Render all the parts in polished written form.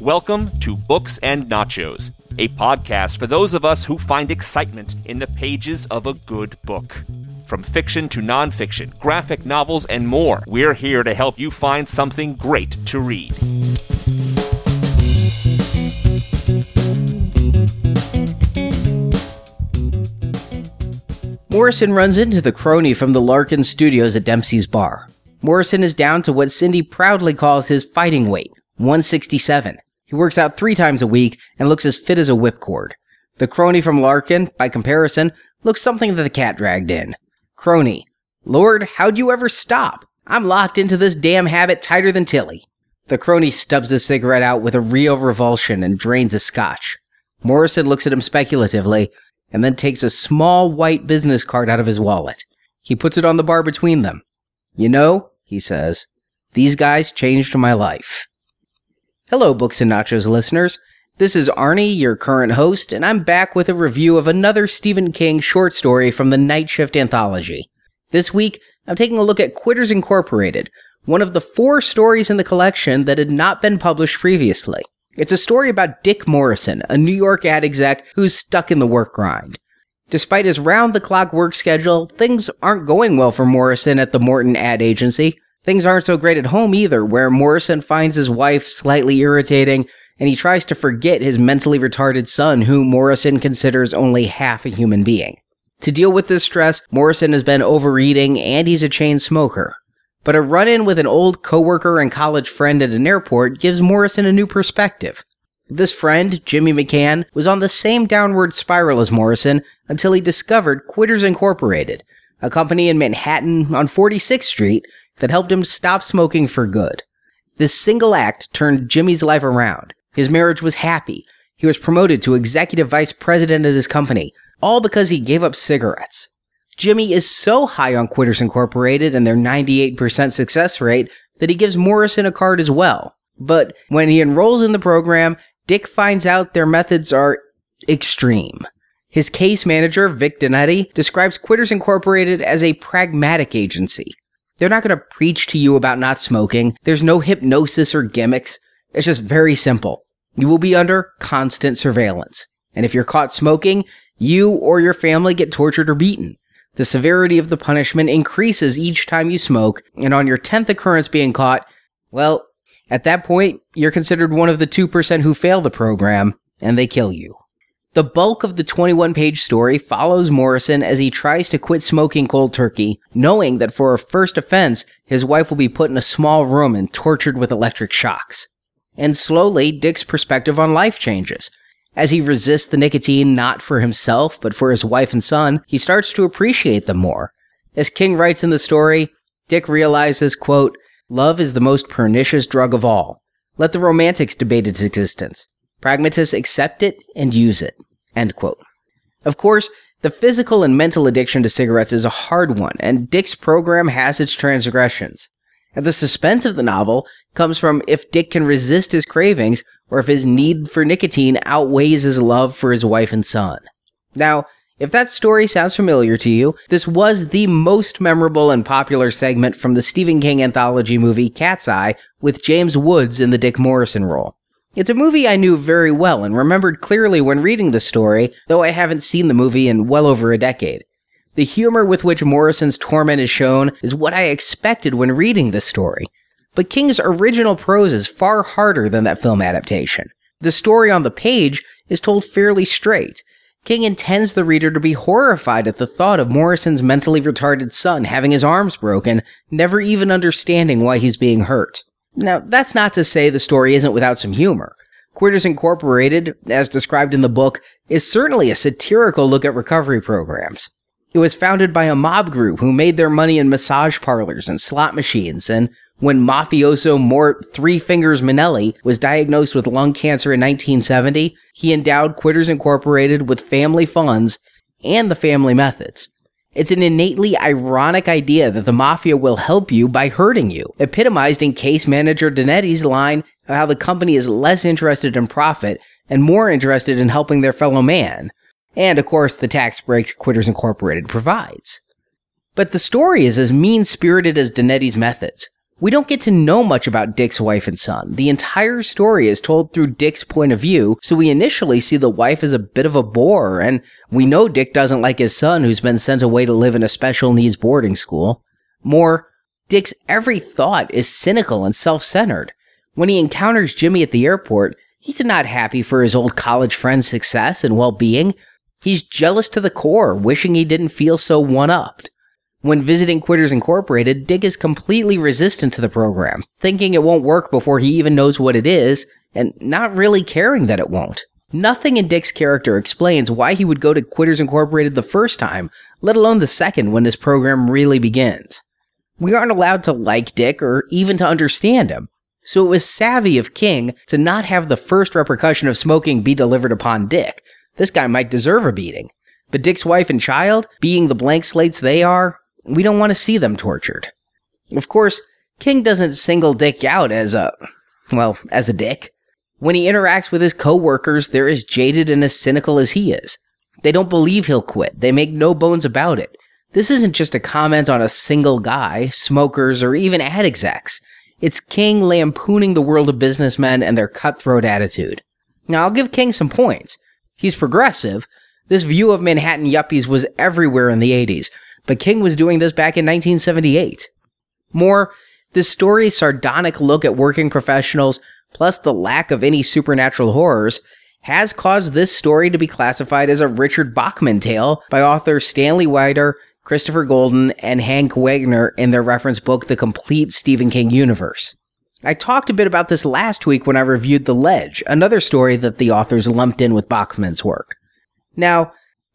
Welcome to Books and Nachos, a podcast for those of us who find excitement in the pages of a good book. From fiction to nonfiction, graphic novels, and more, we're here to help you find something great to read. Morrison runs into the crony from the Larkin Studios at Dempsey's Bar. Morrison is down to what Cindy proudly calls his fighting weight, 167. He works out 3 times a week and looks as fit as a whipcord. The crony from Larkin, by comparison, looks something that the cat dragged in. Crony: Lord, how'd you ever stop? I'm locked into this damn habit tighter than Tilly. The crony stubs his cigarette out with a real revulsion and drains his scotch. Morrison looks at him speculatively, and then takes a small white business card out of his wallet. He puts it on the bar between them. You know, he says, these guys changed my life. Hello, Books and Nachos listeners. This is Arnie, your current host, and I'm back with a review of another Stephen King short story from the Night Shift anthology. This week, I'm taking a look at Quitters Incorporated, one of the 4 stories in the collection that had not been published previously. It's a story about Dick Morrison, a New York ad exec who's stuck in the work grind. Despite his round-the-clock work schedule, things aren't going well for Morrison at the Morton ad agency. Things aren't so great at home either, where Morrison finds his wife slightly irritating, and he tries to forget his mentally retarded son, who Morrison considers only half a human being. To deal with this stress, Morrison has been overeating, and he's a chain smoker. But a run-in with an old coworker and college friend at an airport gives Morrison a new perspective. This friend, Jimmy McCann, was on the same downward spiral as Morrison until he discovered Quitters Incorporated, a company in Manhattan on 46th Street that helped him stop smoking for good. This single act turned Jimmy's life around. His marriage was happy. He was promoted to executive vice president at his company, all because he gave up cigarettes. Jimmy is so high on Quitters Incorporated and their 98% success rate that he gives Morrison a card as well. But when he enrolls in the program, Dick finds out their methods are extreme. His case manager, Vic Donetti, describes Quitters Incorporated as a pragmatic agency. They're not going to preach to you about not smoking. There's no hypnosis or gimmicks. It's just very simple. You will be under constant surveillance. And if you're caught smoking, you or your family get tortured or beaten. The severity of the punishment increases each time you smoke, and on your 10th occurrence being caught, well, at that point, you're considered one of the 2% who fail the program, and they kill you. The bulk of the 21-page story follows Morrison as he tries to quit smoking cold turkey, knowing that for a first offense, his wife will be put in a small room and tortured with electric shocks. And slowly, Dick's perspective on life changes. As he resists the nicotine not for himself, but for his wife and son, he starts to appreciate them more. As King writes in the story, Dick realizes, quote, love is the most pernicious drug of all. Let the romantics debate its existence. Pragmatists accept it and use it, end quote. Of course, the physical and mental addiction to cigarettes is a hard one, and Dick's program has its transgressions. And the suspense of the novel comes from if Dick can resist his cravings, or if his need for nicotine outweighs his love for his wife and son. Now, if that story sounds familiar to you, this was the most memorable and popular segment from the Stephen King anthology movie Cat's Eye, with James Woods in the Dick Morrison role. It's a movie I knew very well and remembered clearly when reading the story, though I haven't seen the movie in well over a decade. The humor with which Morrison's torment is shown is what I expected when reading this story. But King's original prose is far harder than that film adaptation. The story on the page is told fairly straight. King intends the reader to be horrified at the thought of Morrison's mentally retarded son having his arms broken, never even understanding why he's being hurt. Now, that's not to say the story isn't without some humor. Quitters Incorporated, as described in the book, is certainly a satirical look at recovery programs. It was founded by a mob group who made their money in massage parlors and slot machines, and when mafioso Mort Three Fingers Minelli was diagnosed with lung cancer in 1970, he endowed Quitters Incorporated with family funds and the family methods. It's an innately ironic idea that the mafia will help you by hurting you, epitomized in case manager Donetti's line of how the company is less interested in profit and more interested in helping their fellow man. And, of course, the tax breaks Quitters Incorporated provides. But the story is as mean-spirited as Donetti's methods. We don't get to know much about Dick's wife and son. The entire story is told through Dick's point of view, so we initially see the wife as a bit of a bore, and we know Dick doesn't like his son who's been sent away to live in a special needs boarding school. More, Dick's every thought is cynical and self-centered. When he encounters Jimmy at the airport, he's not happy for his old college friend's success and well-being. He's jealous to the core, wishing he didn't feel so one-upped. When visiting Quitters Incorporated, Dick is completely resistant to the program, thinking it won't work before he even knows what it is, and not really caring that it won't. Nothing in Dick's character explains why he would go to Quitters Incorporated the first time, let alone the second when this program really begins. We aren't allowed to like Dick or even to understand him, so it was savvy of King to not have the first repercussion of smoking be delivered upon Dick. This guy might deserve a beating. But Dick's wife and child, being the blank slates they are, we don't want to see them tortured. Of course, King doesn't single Dick out as a dick. When he interacts with his co-workers, they're as jaded and as cynical as he is. They don't believe he'll quit. They make no bones about it. This isn't just a comment on a single guy, smokers, or even ad execs. It's King lampooning the world of businessmen and their cutthroat attitude. Now, I'll give King some points. He's progressive. This view of Manhattan yuppies was everywhere in the 80s. But King was doing this back in 1978. More, this story's sardonic look at working professionals, plus the lack of any supernatural horrors, has caused this story to be classified as a Richard Bachman tale by authors Stanley Wiater, Christopher Golden, and Hank Wagner in their reference book The Complete Stephen King Universe. I talked a bit about this last week when I reviewed The Ledge, another story that the authors lumped in with Bachman's work. Now,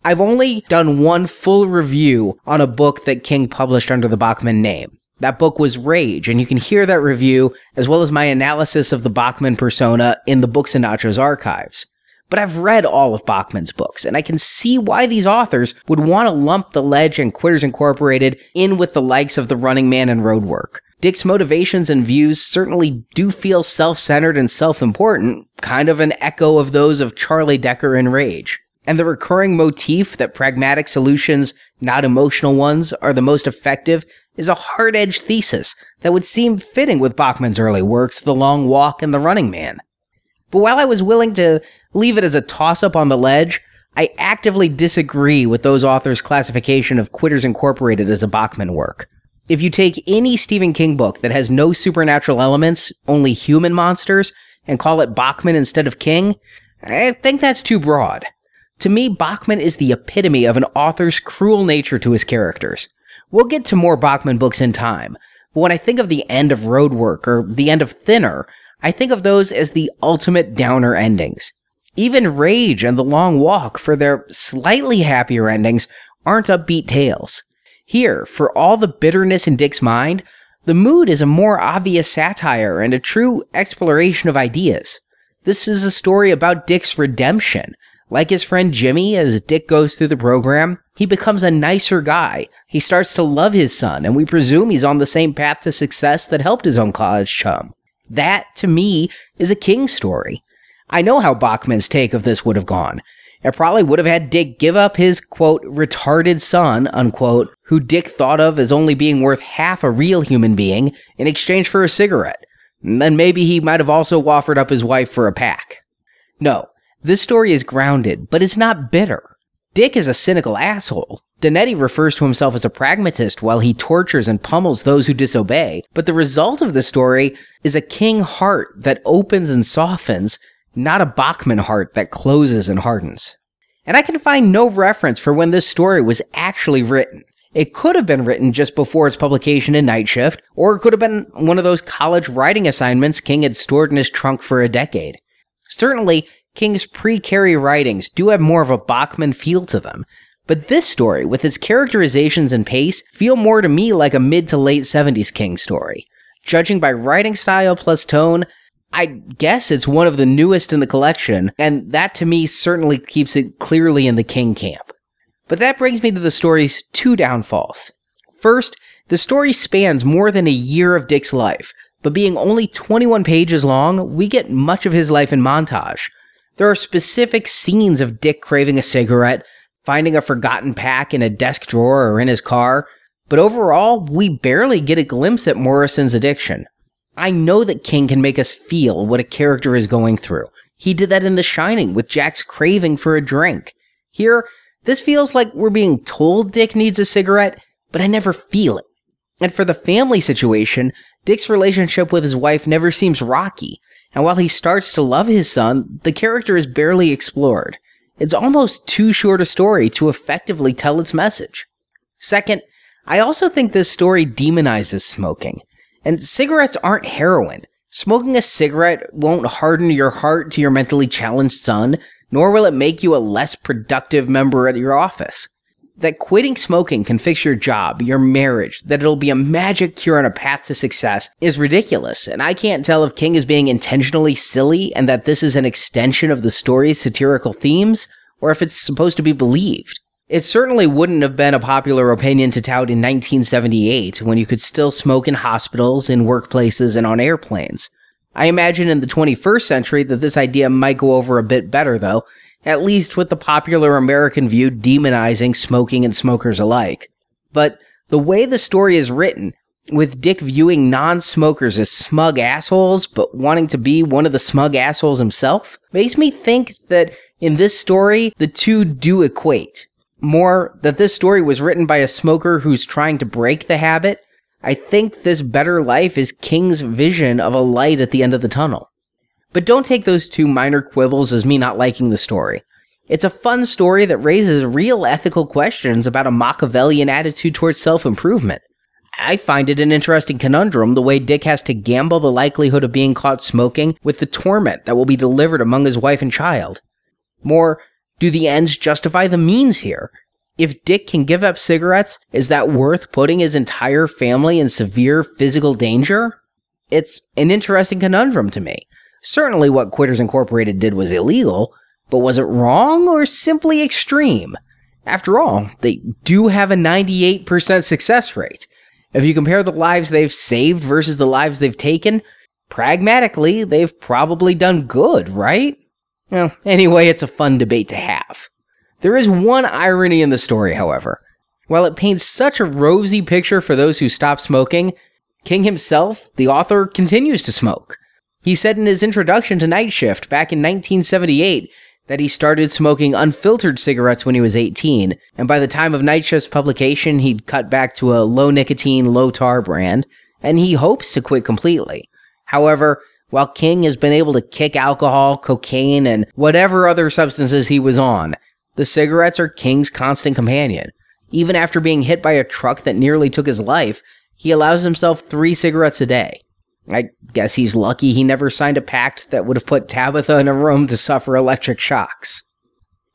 I've only done one full review on a book that King published under the Bachman name. That book was Rage, and you can hear that review as well as my analysis of the Bachman persona in the Books and Nachos archives. But I've read all of Bachman's books, and I can see why these authors would want to lump The Ledge and Quitters Incorporated in with the likes of The Running Man and Roadwork. Dick's motivations and views certainly do feel self-centered and self-important, kind of an echo of those of Charlie Decker in Rage. And the recurring motif that pragmatic solutions, not emotional ones, are the most effective is a hard-edged thesis that would seem fitting with Bachman's early works, The Long Walk and The Running Man. But while I was willing to leave it as a toss-up on The Ledge, I actively disagree with those authors' classification of Quitters Incorporated as a Bachman work. If you take any Stephen King book that has no supernatural elements, only human monsters, and call it Bachman instead of King, I think that's too broad. To me, Bachman is the epitome of an author's cruel nature to his characters. We'll get to more Bachman books in time, but when I think of the end of Roadwork or the end of Thinner, I think of those as the ultimate downer endings. Even Rage and The Long Walk, for their slightly happier endings, aren't upbeat tales. Here, for all the bitterness in Dick's mind, the mood is a more obvious satire and a true exploration of ideas. This is a story about Dick's redemption. Like his friend Jimmy, as Dick goes through the program, he becomes a nicer guy. He starts to love his son, and we presume he's on the same path to success that helped his own college chum. That, to me, is a King story. I know how Bachman's take of this would have gone. It probably would have had Dick give up his, quote, retarded son, unquote, who Dick thought of as only being worth half a real human being, in exchange for a cigarette. And then maybe he might have also offered up his wife for a pack. No. This story is grounded, but it's not bitter. Dick is a cynical asshole. Donetti refers to himself as a pragmatist while he tortures and pummels those who disobey, but the result of the story is a King heart that opens and softens, not a Bachman heart that closes and hardens. And I can find no reference for when this story was actually written. It could have been written just before its publication in Night Shift, or it could have been one of those college writing assignments King had stored in his trunk for a decade. Certainly, King's pre-Carrie writings do have more of a Bachman feel to them, but this story, with its characterizations and pace, feel more to me like a mid to late 70s King story. Judging by writing style plus tone, I guess it's one of the newest in the collection, and that to me certainly keeps it clearly in the King camp. But that brings me to the story's two downfalls. First, the story spans more than a year of Dick's life, but being only 21 pages long, we get much of his life in montage. There are specific scenes of Dick craving a cigarette, finding a forgotten pack in a desk drawer or in his car, But overall, we barely get a glimpse at Morrison's addiction. I know that King can make us feel what a character is going through. He did that in The Shining with Jack's craving for a drink. Here, this feels like we're being told Dick needs a cigarette, but I never feel it. And for the family situation, Dick's relationship with his wife never seems rocky. And while he starts to love his son, the character is barely explored. It's almost too short a story to effectively tell its message. Second, I also think this story demonizes smoking. And cigarettes aren't heroin. Smoking a cigarette won't harden your heart to your mentally challenged son, nor will it make you a less productive member at your office. That quitting smoking can fix your job, your marriage, that it'll be a magic cure and a path to success is ridiculous, and I can't tell if King is being intentionally silly and that this is an extension of the story's satirical themes, or if it's supposed to be believed. It certainly wouldn't have been a popular opinion to tout in 1978, when you could still smoke in hospitals, in workplaces, and on airplanes. I imagine in the 21st century that this idea might go over a bit better, though, at least with the popular American view demonizing smoking and smokers alike. But the way the story is written, with Dick viewing non-smokers as smug assholes, but wanting to be one of the smug assholes himself, makes me think that in this story, the two do equate. More, that this story was written by a smoker who's trying to break the habit. I think this better life is King's vision of a light at the end of the tunnel. But don't take those two minor quibbles as me not liking the story. It's a fun story that raises real ethical questions about a Machiavellian attitude towards self-improvement. I find it an interesting conundrum the way Dick has to gamble the likelihood of being caught smoking with the torment that will be delivered among his wife and child. More, do the ends justify the means here? If Dick can give up cigarettes, is that worth putting his entire family in severe physical danger? It's an interesting conundrum to me. Certainly what Quitters Incorporated did was illegal, but was it wrong or simply extreme? After all, they do have a 98% success rate. If you compare the lives they've saved versus the lives they've taken, pragmatically, they've probably done good, right? Well, anyway, it's a fun debate to have. There is one irony in the story, however. While it paints such a rosy picture for those who stop smoking, King himself, the author, continues to smoke. He said in his introduction to Night Shift back in 1978 that he started smoking unfiltered cigarettes when he was 18, and by the time of Night Shift's publication, he'd cut back to a low-nicotine, low-tar brand, and he hopes to quit completely. However, while King has been able to kick alcohol, cocaine, and whatever other substances he was on, the cigarettes are King's constant companion. Even after being hit by a truck that nearly took his life, he allows himself 3 cigarettes a day. I guess he's lucky he never signed a pact that would have put Tabitha in a room to suffer electric shocks.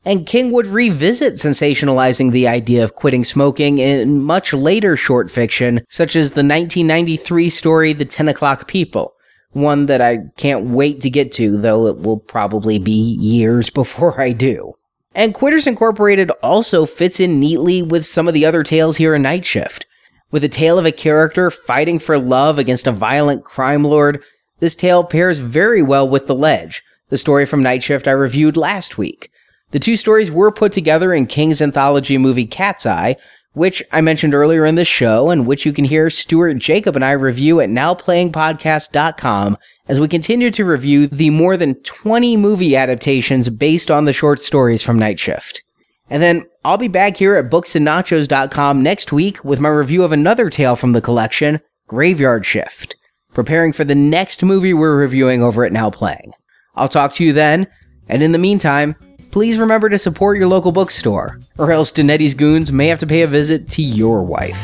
And King would revisit sensationalizing the idea of quitting smoking in much later short fiction, such as the 1993 story The 10 O'Clock People, one that I can't wait to get to, though it will probably be years before I do. And Quitters Incorporated also fits in neatly with some of the other tales here in Night Shift. With a tale of a character fighting for love against a violent crime lord, this tale pairs very well with The Ledge, the story from Night Shift I reviewed last week. The two stories were put together in King's anthology movie Cat's Eye, which I mentioned earlier in the show, and which you can hear Stuart Jacob and I review at NowPlayingPodcast.com as we continue to review the more than 20 movie adaptations based on the short stories from Night Shift. And then I'll be back here at booksandnachos.com next week with my review of another tale from the collection, Graveyard Shift, preparing for the next movie we're reviewing over at Now Playing. I'll talk to you then, and in the meantime, please remember to support your local bookstore, or else Donetti's goons may have to pay a visit to your wife.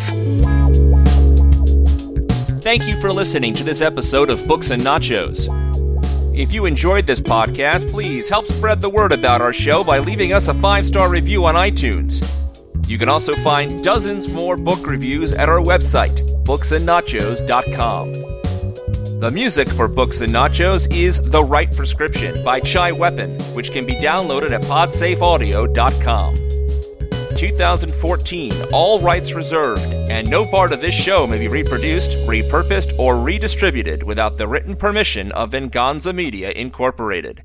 Thank you for listening to this episode of Books and Nachos. If you enjoyed this podcast, please help spread the word about our show by leaving us a 5-star review on iTunes. You can also find dozens more book reviews at our website, booksandnachos.com. The music for Books and Nachos is The Right Prescription by Chai Weapon, which can be downloaded at podsafeaudio.com. 2014, all rights reserved, and no part of this show may be reproduced, repurposed, or redistributed without the written permission of Venganza Media Incorporated.